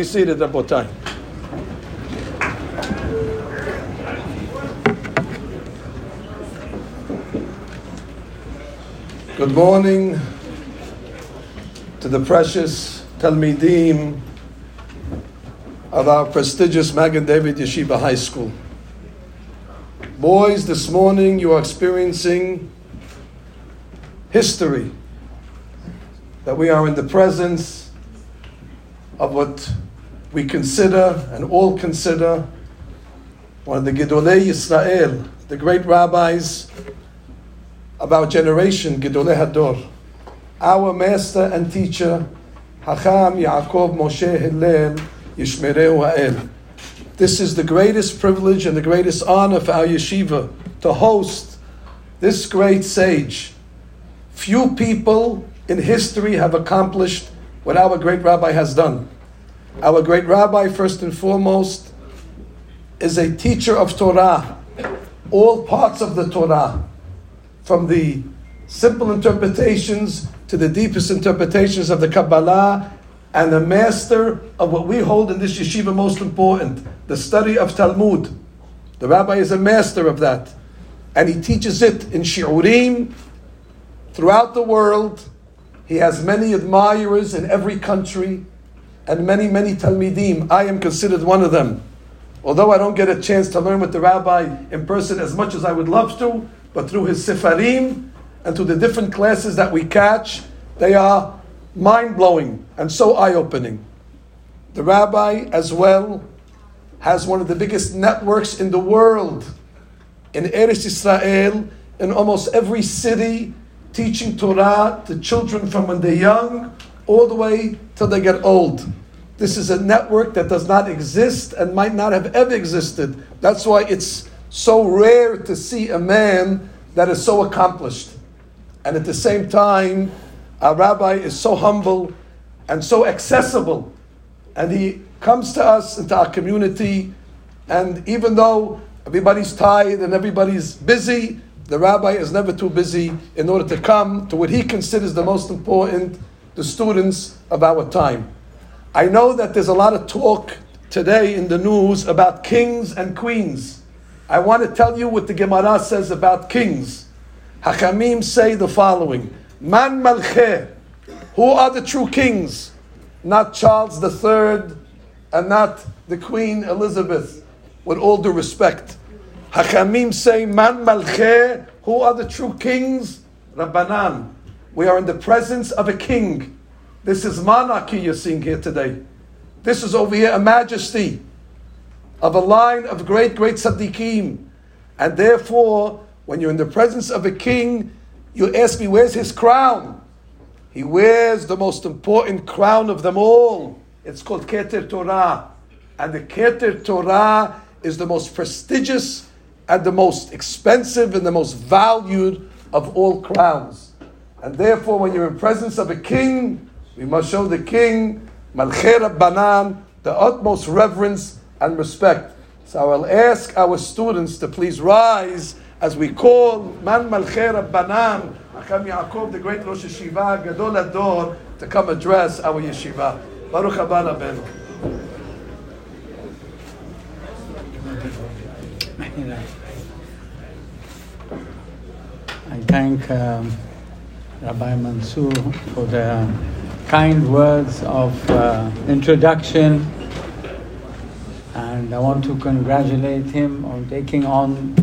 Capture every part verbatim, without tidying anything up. Be seated, Rabotai. Good morning to the precious Talmidim of our prestigious Magen David Yeshiva High School. Boys, this morning you are experiencing history, that we are in the presence of what we consider and all consider one of the Gidolei Yisrael, the great rabbis of our generation, Gidolei Hador, our master and teacher, Hakam Yaakov Moshe Hillel, Yishmereu Ha'el. This is the greatest privilege and the greatest honor for our yeshiva to host this great sage. Few people in history have accomplished what our great rabbi has done. Our great rabbi, first and foremost, is a teacher of Torah, all parts of the Torah, from the simple interpretations to the deepest interpretations of the Kabbalah, and the master of what we hold in this yeshiva most important, the study of Talmud. The rabbi is a master of that, and he teaches it in shiurim throughout the world. He has many admirers in every country, and many, many Talmidim. I am considered one of them. Although I don't get a chance to learn with the rabbi in person as much as I would love to, but through his sefarim and through the different classes that we catch, they are mind-blowing and so eye-opening. The rabbi as well has one of the biggest networks in the world, in Eretz Yisrael, in almost every city, teaching Torah to children from when they're young all the way till they get old. This is a network that does not exist and might not have ever existed. That's why it's so rare to see a man that is so accomplished. And at the same time, our rabbi is so humble and so accessible, and he comes to us into our community, and even though everybody's tired and everybody's busy, the rabbi is never too busy in order to come to what he considers the most important, the students of our time. I know that there's a lot of talk today in the news about kings and queens. I want to tell you what the Gemara says about kings. Hachamim say the following: Man Malcheh, who are the true kings? Not Charles the Third and not the Queen Elizabeth, with all due respect. Hachamim say, Man Malcheh, who are the true kings? Rabbanan. We are in the presence of a king. This is monarchy you're seeing here today. This is over here a majesty of a line of great, great tzaddikim. And therefore, when you're in the presence of a king, you ask me, where's his crown? He wears the most important crown of them all. It's called Keter Torah. And the Keter Torah is the most prestigious and the most expensive and the most valued of all crowns. And therefore, when you're in presence of a king, we must show the king, Malchei Rabbanan, the utmost reverence and respect. So I'll ask our students to please rise as we call Man Malchei Rabbanan, Hakam Yaakov, the great Rosh Shiva Gadol Ador, to come address our yeshiva. Baruch haba Rabbeinu. I thank um, Rabbi Mansour for the kind words of uh, introduction, and I want to congratulate him on taking on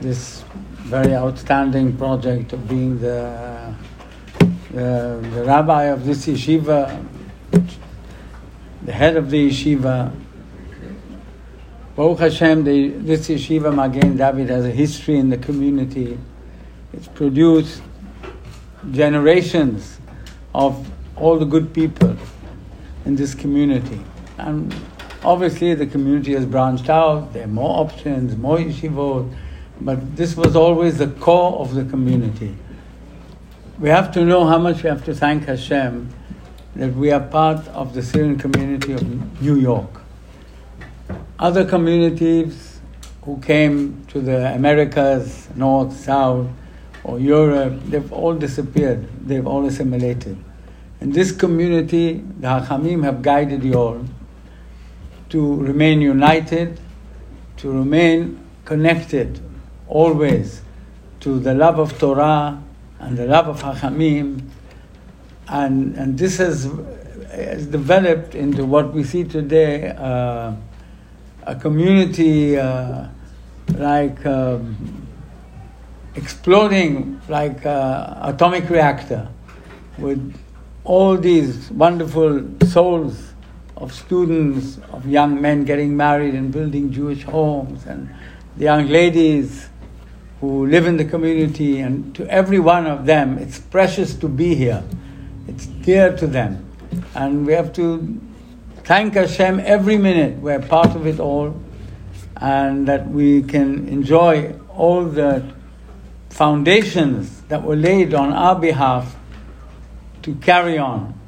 this very outstanding project of being the, the the rabbi of this yeshiva, the head of the yeshiva. Baruch Hashem, the, this yeshiva Magen David has a history in the community. It's produced generations of all the good people in this community. And obviously the community has branched out. There are more options, more yeshivot, but this was always the core of the community. We have to know how much we have to thank Hashem that we are part of the Syrian community of New York. Other communities who came to the Americas, North, South, or Europe, they've all disappeared. They've all assimilated. And this community, the Hachamim have guided you all. to remain united, to remain connected always to the love of Torah and the love of Rahamim. And, and this has, has developed into what we see today, uh, a community uh, like um, exploding like an atomic reactor, with all these wonderful souls of students, of young men getting married and building Jewish homes, and the young ladies who live in the community. And to every one of them, it's precious to be here. It's dear to them. And we have to thank Hashem every minute we're part of it all, and that we can enjoy all the foundations that were laid on our behalf to carry on.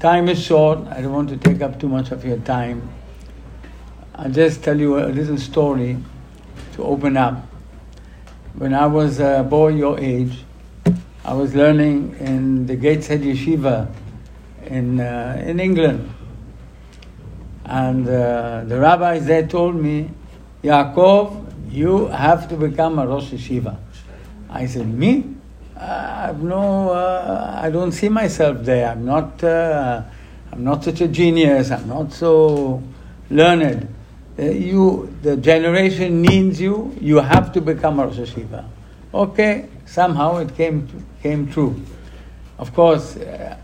Time is short. I don't want to take up too much of your time. I'll just tell you a little story to open up. When I was a boy your age, I was learning in the Gateshead Yeshiva in uh, in England. And uh, the rabbis there told me, Yaakov, you have to become a Rosh Hashiva. I said, me? Uh, I've no, uh, I don't see myself there. I'm not, uh, I'm not such a genius. I'm not so learned. Uh, you, the generation needs you. You have to become a Rosh Hashiva. Okay, somehow it came came true. Of course, uh,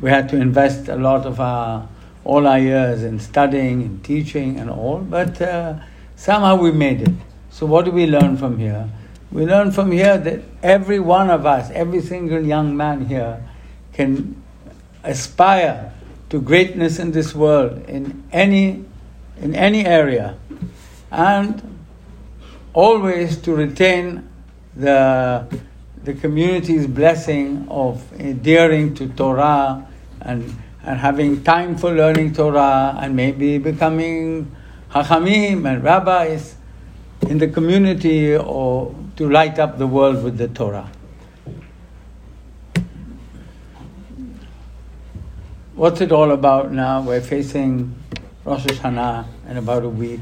we had to invest a lot of our all our years in studying, in teaching, and all. But uh, somehow we made it. So what do we learn from here? We learn from here that every one of us, every single young man here, can aspire to greatness in this world, in any, in any area, and always to retain the, the community's blessing of adhering to Torah and, and having time for learning Torah and maybe becoming Hachamim and rabbis in the community, or to light up the world with the Torah. What's it all about now? We're facing Rosh Hashanah in about a week.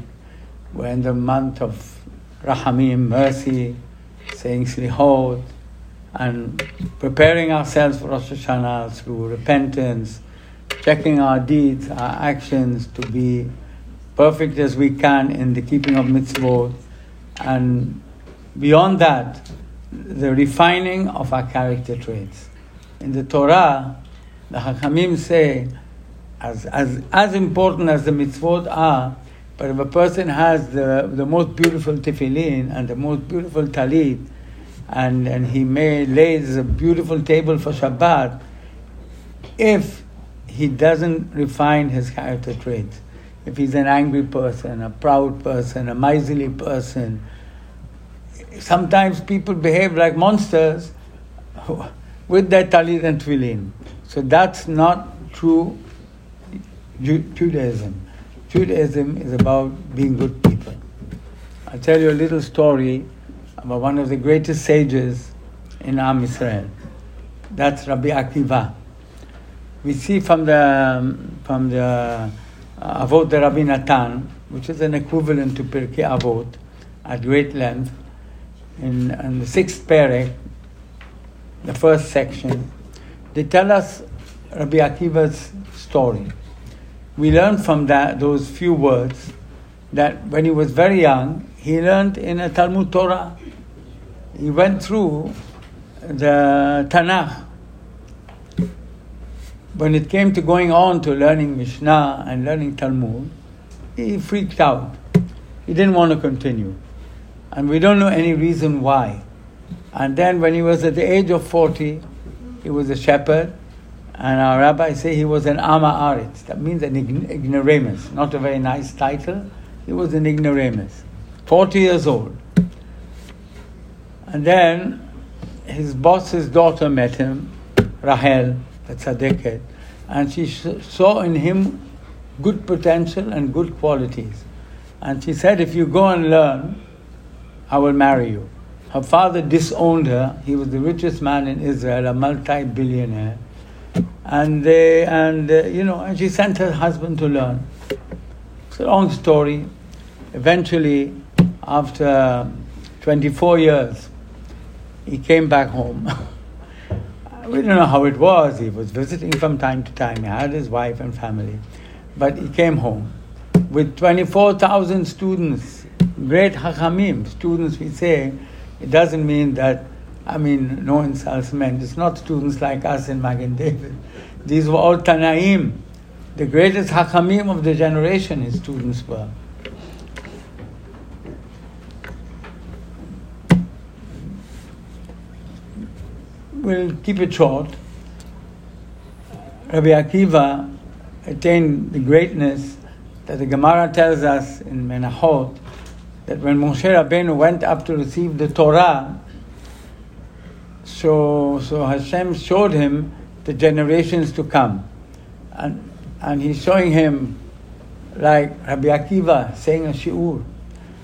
We're in the month of Rahamim, mercy, saying Srihot, and preparing ourselves for Rosh Hashanah through repentance, checking our deeds, our actions, to be perfect as we can in the keeping of mitzvot, and beyond that, the refining of our character traits. In the Torah, the Hachamim say, as as as important as the mitzvot are, but if a person has the, the most beautiful tefillin and the most beautiful talit, and, and he may lays a beautiful table for Shabbat, if he doesn't refine his character traits, if he's an angry person, a proud person, a miserly person, sometimes people behave like monsters with their talit and tefillin. So that's not true Judaism. Judaism is about being good people. I'll tell you a little story about one of the greatest sages in Am Yisrael. That's Rabbi Akiva. We see from the from the uh, Avot de Rabbi Natan, which is an equivalent to Pirkei Avot, at great length. In, in the sixth perek, the first section, they tell us Rabbi Akiva's story. We learn from that, those few words, that when he was very young, he learned in a Talmud Torah. He went through the Tanakh. When it came to going on to learning Mishnah and learning Talmud, he freaked out. He didn't want to continue. And we don't know any reason why. And then when he was at the age of forty, he was a shepherd. And our rabbis say he was an Am Aretz. That means an ignoramus. Not a very nice title. He was an ignoramus. forty years old. And then his boss's daughter met him, Rahel, the tzaddiket. And she saw in him good potential and good qualities. And she said, if you go and learn, I will marry you. Her father disowned her. He was the richest man in Israel, a multi-billionaire. And they, and uh, you know, and she sent her husband to learn. It's a long story. Eventually, after twenty-four years, he came back home. We don't know how it was. He was visiting from time to time. He had his wife and family. But he came home with twenty-four thousand students, great Hakamim, students, we say. It doesn't mean that, I mean, no insults meant. It's not students like us in Magen David. These were all Tanaim. The greatest Hakamim of the generation his students were. We'll keep it short. Rabbi Akiva attained the greatness that the Gemara tells us in Menachot, that when Moshe Rabbeinu went up to receive the Torah, so so Hashem showed him the generations to come. And and he's showing him like Rabbi Akiva saying a shiur.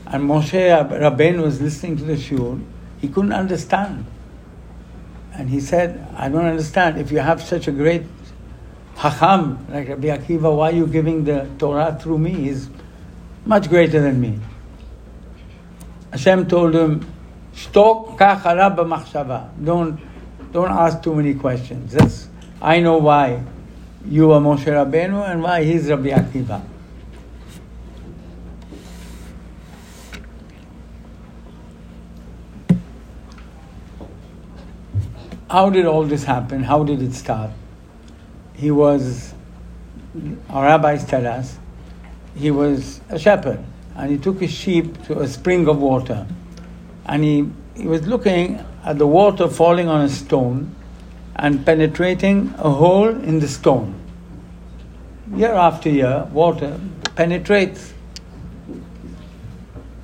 And Moshe Rabbeinu was listening to the shiur. He couldn't understand. And he said, I don't understand. If you have such a great Hakam like Rabbi Akiva, why are you giving the Torah through me? He's much greater than me. Hashem told him, Shtok kachara b'machshava. Don't, don't ask too many questions. That's, I know why you are Moshe Rabbeinu and why he's Rabbi Akiva. How did all this happen? How did it start? He was, our rabbis tell us, he was a shepherd. And he took his sheep to a spring of water. And he, he was looking at the water falling on a stone and penetrating a hole in the stone. Year after year, water penetrates.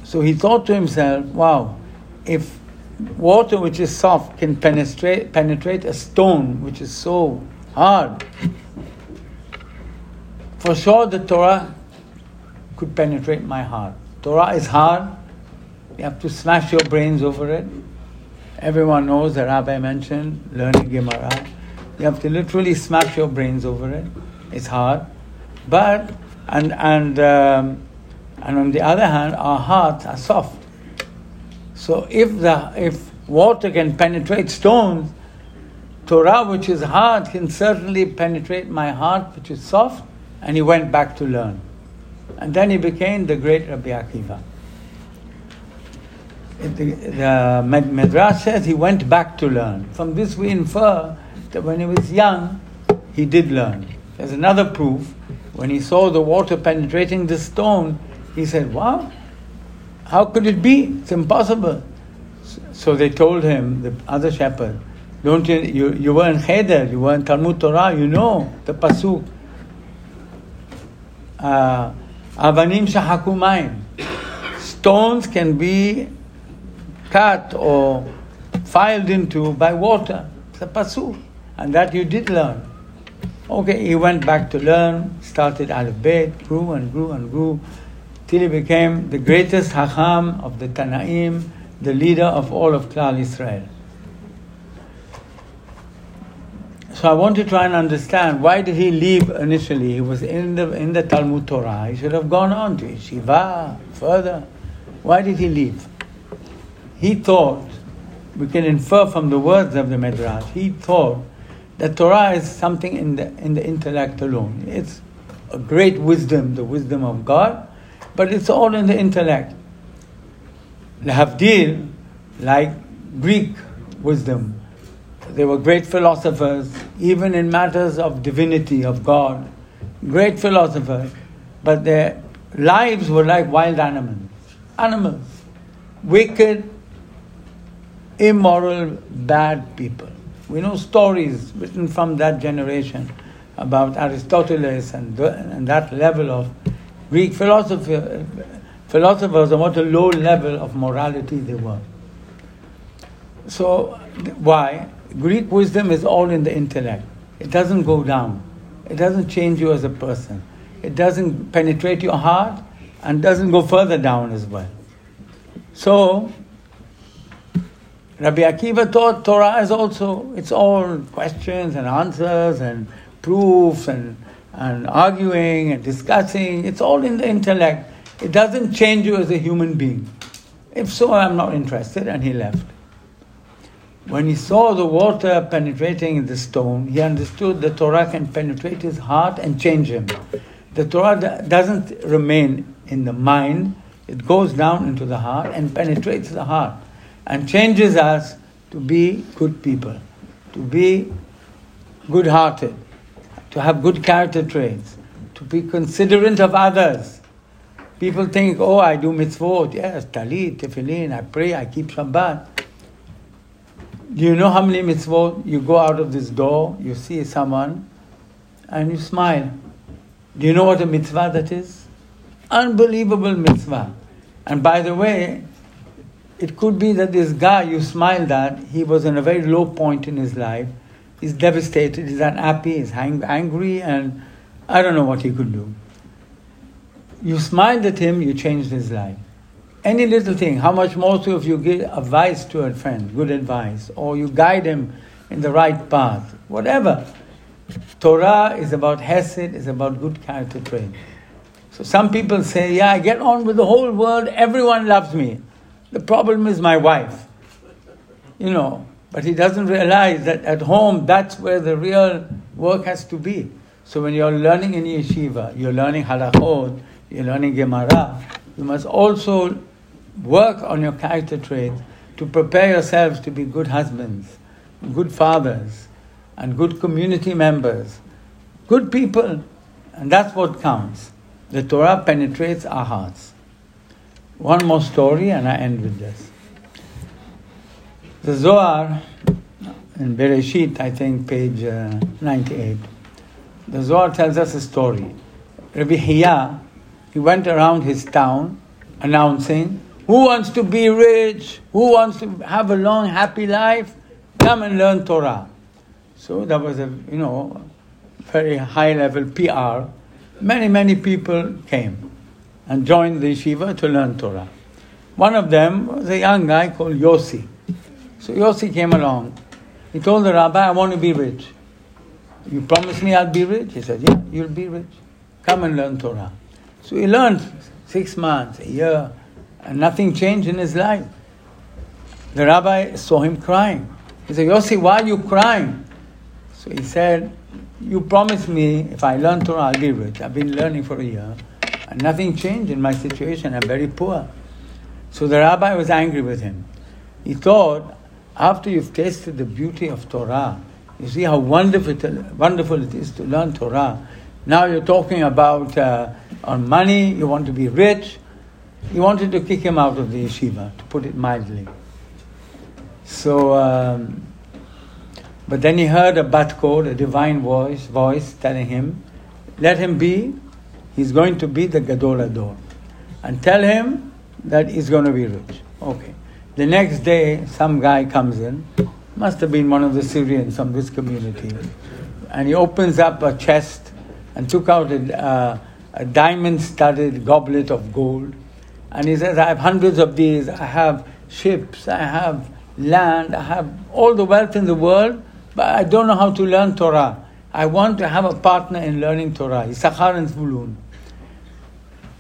So he thought to himself, wow, if water which is soft can penetrate penetrate a stone which is so hard, for sure the Torah could penetrate my heart. Torah is hard. You have to smash your brains over it. Everyone knows, the rabbi mentioned, learning Gemara. You have to literally smash your brains over it. It's hard. But, and, and, um, and on the other hand, our hearts are soft. So if the if water can penetrate stones, Torah, which is hard, can certainly penetrate my heart, which is soft. And he went back to learn. And then he became the great Rabbi Akiva. It, the, the Midrash says he went back to learn. From this we infer that when he was young, he did learn. There's another proof. When he saw the water penetrating the stone, he said, wow, how could it be? It's impossible. So they told him, the other shepherd, don't you, you, you were in Cheder, you were in Talmud Torah, you know the Pasuk. Uh, Avanim shahakumayim. Stones can be cut or filed into by water. It's a pasuk. And that you did learn. Okay, he went back to learn, started out of bed, grew and grew and grew, till he became the greatest Hakam of the Tanaim, the leader of all of Klal Yisrael. So I want to try and understand, why did he leave initially? He was in the in the Talmud Torah. He should have gone on to Yeshiva, further. Why did he leave? He thought, we can infer from the words of the Midrash, he thought that Torah is something in the in the intellect alone. It's a great wisdom, the wisdom of God, but it's all in the intellect. Lehavdil, like Greek wisdom, they were great philosophers, even in matters of divinity, of God. Great philosophers. But their lives were like wild animals. Animals. Wicked, immoral, bad people. We know stories written from that generation about Aristoteles and, the, and that level of Greek philosophy, philosophers, and what a low level of morality they were. So, why? Greek wisdom is all in the intellect. It doesn't go down. It doesn't change you as a person. It doesn't penetrate your heart and doesn't go further down as well. So, Rabbi Akiva taught Torah is also, it's all questions and answers and proofs and and arguing and discussing. It's all in the intellect. It doesn't change you as a human being. If so, I'm not interested. And he left. When he saw the water penetrating the stone, he understood the Torah can penetrate his heart and change him. The Torah doesn't remain in the mind. It goes down into the heart and penetrates the heart and changes us to be good people, to be good-hearted, to have good character traits, to be considerate of others. People think, oh, I do mitzvot, yes, talit, tefillin, I pray, I keep Shabbat. Do you know how many mitzvot? You go out of this door, you see someone, and you smile. Do you know what a mitzvah that is? Unbelievable mitzvah. And by the way, it could be that this guy you smiled at, he was in a very low point in his life. He's devastated, he's unhappy, he's angry, and I don't know what he could do. You smiled at him, you changed his life. Any little thing, how much more so if you give advice to a friend, good advice, or you guide him in the right path, whatever. Torah is about hesed, is about good character training. So some people say, yeah, I get on with the whole world, everyone loves me. The problem is my wife. You know, but he doesn't realize that at home, that's where the real work has to be. So when you're learning in yeshiva, you're learning halachot, you're learning Gemara, you must also work on your character traits to prepare yourselves to be good husbands, good fathers, and good community members, good people. And that's what counts. The Torah penetrates our hearts. One more story and I end with this. The Zohar, in Bereshit, I think, page uh, ninety-eight, the Zohar tells us a story. Rabbi Hiya, he went around his town announcing, who wants to be rich? Who wants to have a long, happy life? Come and learn Torah. So that was a, you know, very high-level P R. Many, many people came and joined the yeshiva to learn Torah. One of them was a young guy called Yossi. So Yossi came along. He told the rabbi, I want to be rich. You promise me I'll be rich? He said, yeah, you'll be rich. Come and learn Torah. So he learned six months, a year, and nothing changed in his life. The rabbi saw him crying. He said, Yossi, why are you crying? So he said, you promised me if I learn Torah, I'll be rich. I've been learning for a year, and nothing changed in my situation. I'm very poor. So the rabbi was angry with him. He thought, after you've tasted the beauty of Torah, you see how wonderful, wonderful it is to learn Torah. Now you're talking about uh, on money, you want to be rich. He wanted to kick him out of the yeshiva, to put it mildly. So, um, but then he heard a bat kol, a divine voice, voice telling him, let him be, he's going to be the Gadol Ador. And tell him that he's going to be rich. Okay. The next day, some guy comes in, must have been one of the Syrians from this community, and he opens up a chest and took out a, uh, a diamond-studded goblet of gold. And he says, I have hundreds of these, I have ships, I have land, I have all the wealth in the world, but I don't know how to learn Torah. I want to have a partner in learning Torah. Yisachar and Zvulun.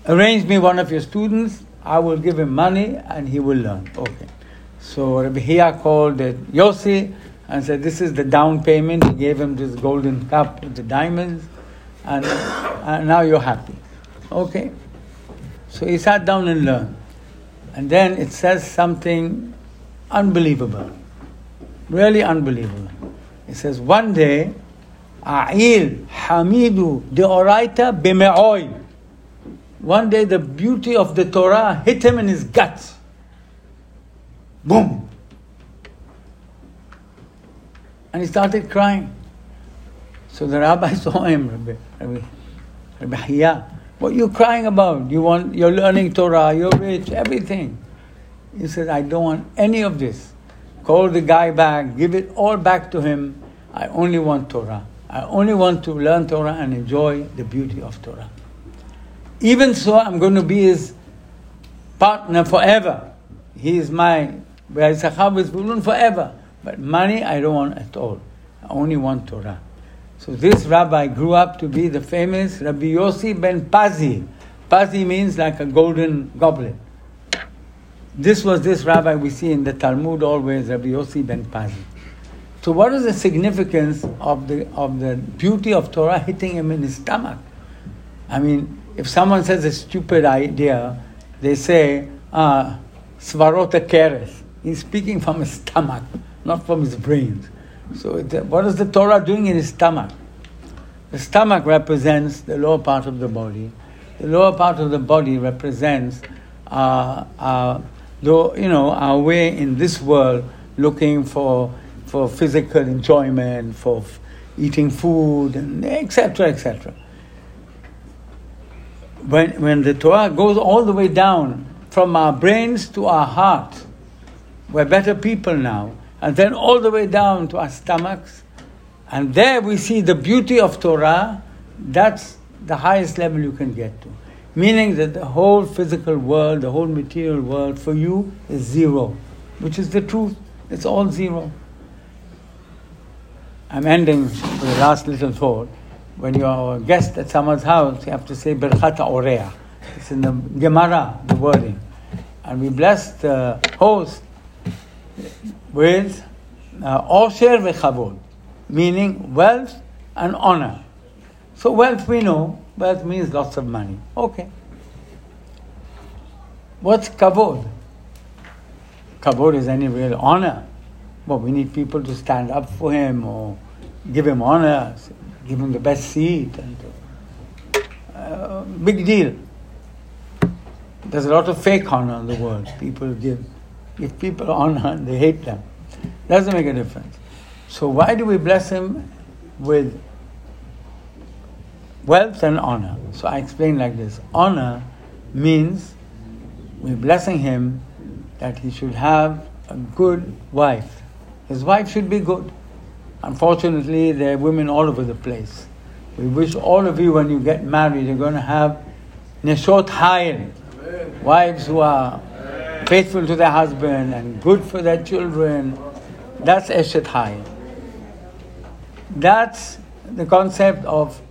Arrange me one of your students, I will give him money and he will learn. Okay. So Rabbi Hiya called Yossi and said, this is the down payment. He gave him this golden cup with the diamonds. And, and now you're happy. Okay. So he sat down and learned. And then it says something unbelievable. Really unbelievable. It says, one day, A'il Hamidu Deoraita Bime'oi. One day the beauty of the Torah hit him in his guts. Boom! And he started crying. So the rabbi saw him, Rabbi, Rabbi, Rabbi Hiya. What are you crying about? You want, you're learning Torah, you're rich, everything. He said, I don't want any of this. Call the guy back, give it all back to him. I only want Torah. I only want to learn Torah and enjoy the beauty of Torah. Even so, I'm going to be his partner forever. He is my, forever. But money I don't want at all. I only want Torah. So this rabbi grew up to be the famous Rabbi Yossi ben Pazi. Pazi means like a golden goblet. This was this rabbi we see in the Talmud always, Rabbi Yossi ben Pazi. So what is the significance of the of the beauty of Torah hitting him in his stomach? I mean, if someone says a stupid idea, they say, ah, svarot hakeres. He's speaking from his stomach, not from his brains. So it, what is the Torah doing in his stomach? The stomach represents the lower part of the body. The lower part of the body represents uh, uh, though, you know, our way in this world looking for for physical enjoyment, for f- eating food, and et cetera, et cetera. When when the Torah goes all the way down from our brains to our heart, we're better people now, and then all the way down to our stomachs, and there we see the beauty of Torah. That's the highest level you can get to. Meaning that the whole physical world, the whole material world for you is zero, which is the truth. It's all zero. I'm ending with the last little thought. When you are a guest at someone's house, you have to say Birchat Oreah. It's in the Gemara, the wording. And we bless the host with Osher uh, v'chavod, meaning wealth and honor. So wealth we know, wealth means lots of money. Okay. What's kavod? Kavod is any real honor. Well, we need people to stand up for him or give him honor, give him the best seat. And, uh, big deal. There's a lot of fake honor in the world. People give, give people honor, they hate them. Doesn't make a difference. So why do we bless him with wealth and honor? So I explain like this. Honor means we're blessing him that he should have a good wife. His wife should be good. Unfortunately, there are women all over the place. We wish all of you, when you get married, you're going to have neshot hayil, wives who are faithful to their husband and good for their children. That's eshet hayil. That's the concept of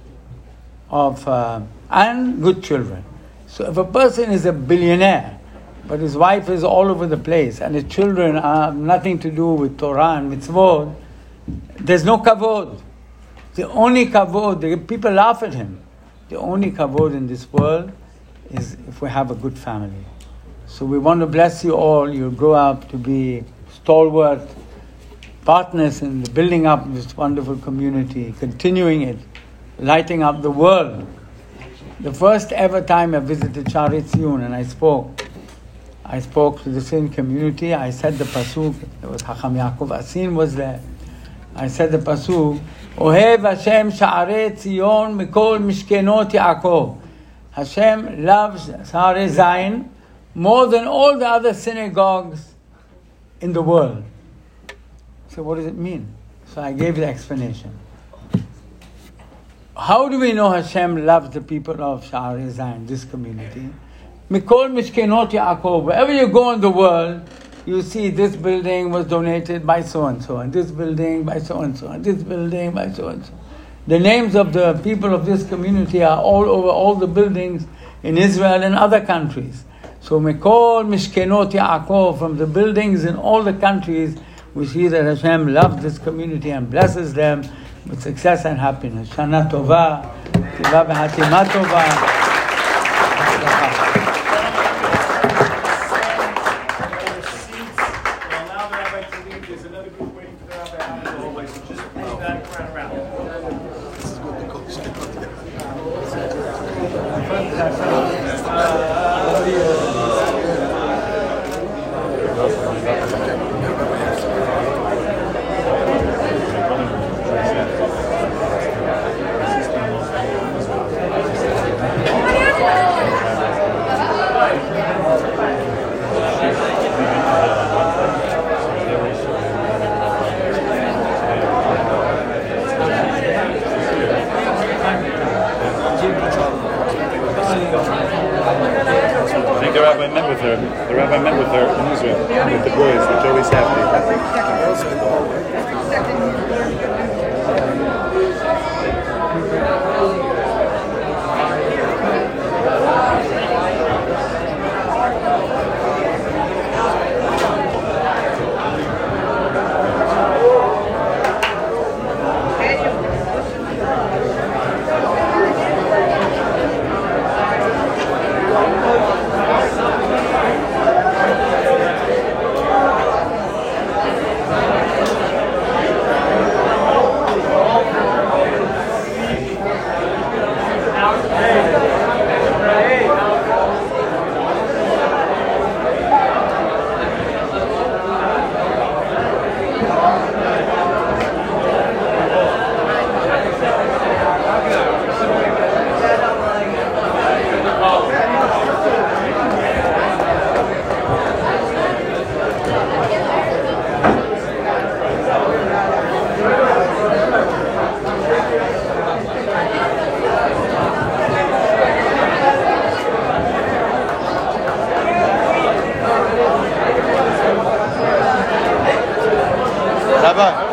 Of uh, and good children. So if a person is a billionaire, but his wife is all over the place, and his children have nothing to do with Torah and mitzvot, there's no kavod. The only kavod, the people laugh at him. The only kavod in this world is if we have a good family. So we want to bless you all. You grow up to be stalwart partners in the building up this wonderful community, continuing it. Lighting up the world. The first ever time I visited Sha'arei Zion and I spoke, I spoke to the Syrian community. I said the pasuk. There was Hakam Yaakov Asin was there. I said the pasuk. Ohev Hashem Sha'arei Zion mikol mishkenot Yaakov. Hashem loves Sha'arei Zion more than all the other synagogues in the world. So what does it mean? So I gave the explanation. How do we know Hashem loves the people of Sha'arei Zion, this community? Mikol Mishkenot Yaakov. Wherever you go in the world, you see this building was donated by so-and-so, and this building by so-and-so, and this building by so-and-so. The names of the people of this community are all over all the buildings in Israel and other countries. So Mikol Mishkenot Yaakov, from the buildings in all the countries, we see that Hashem loves this community and blesses them with success and happiness. Shana Tova, Tiva Behatima Tova. Second, second, second. Rabbi.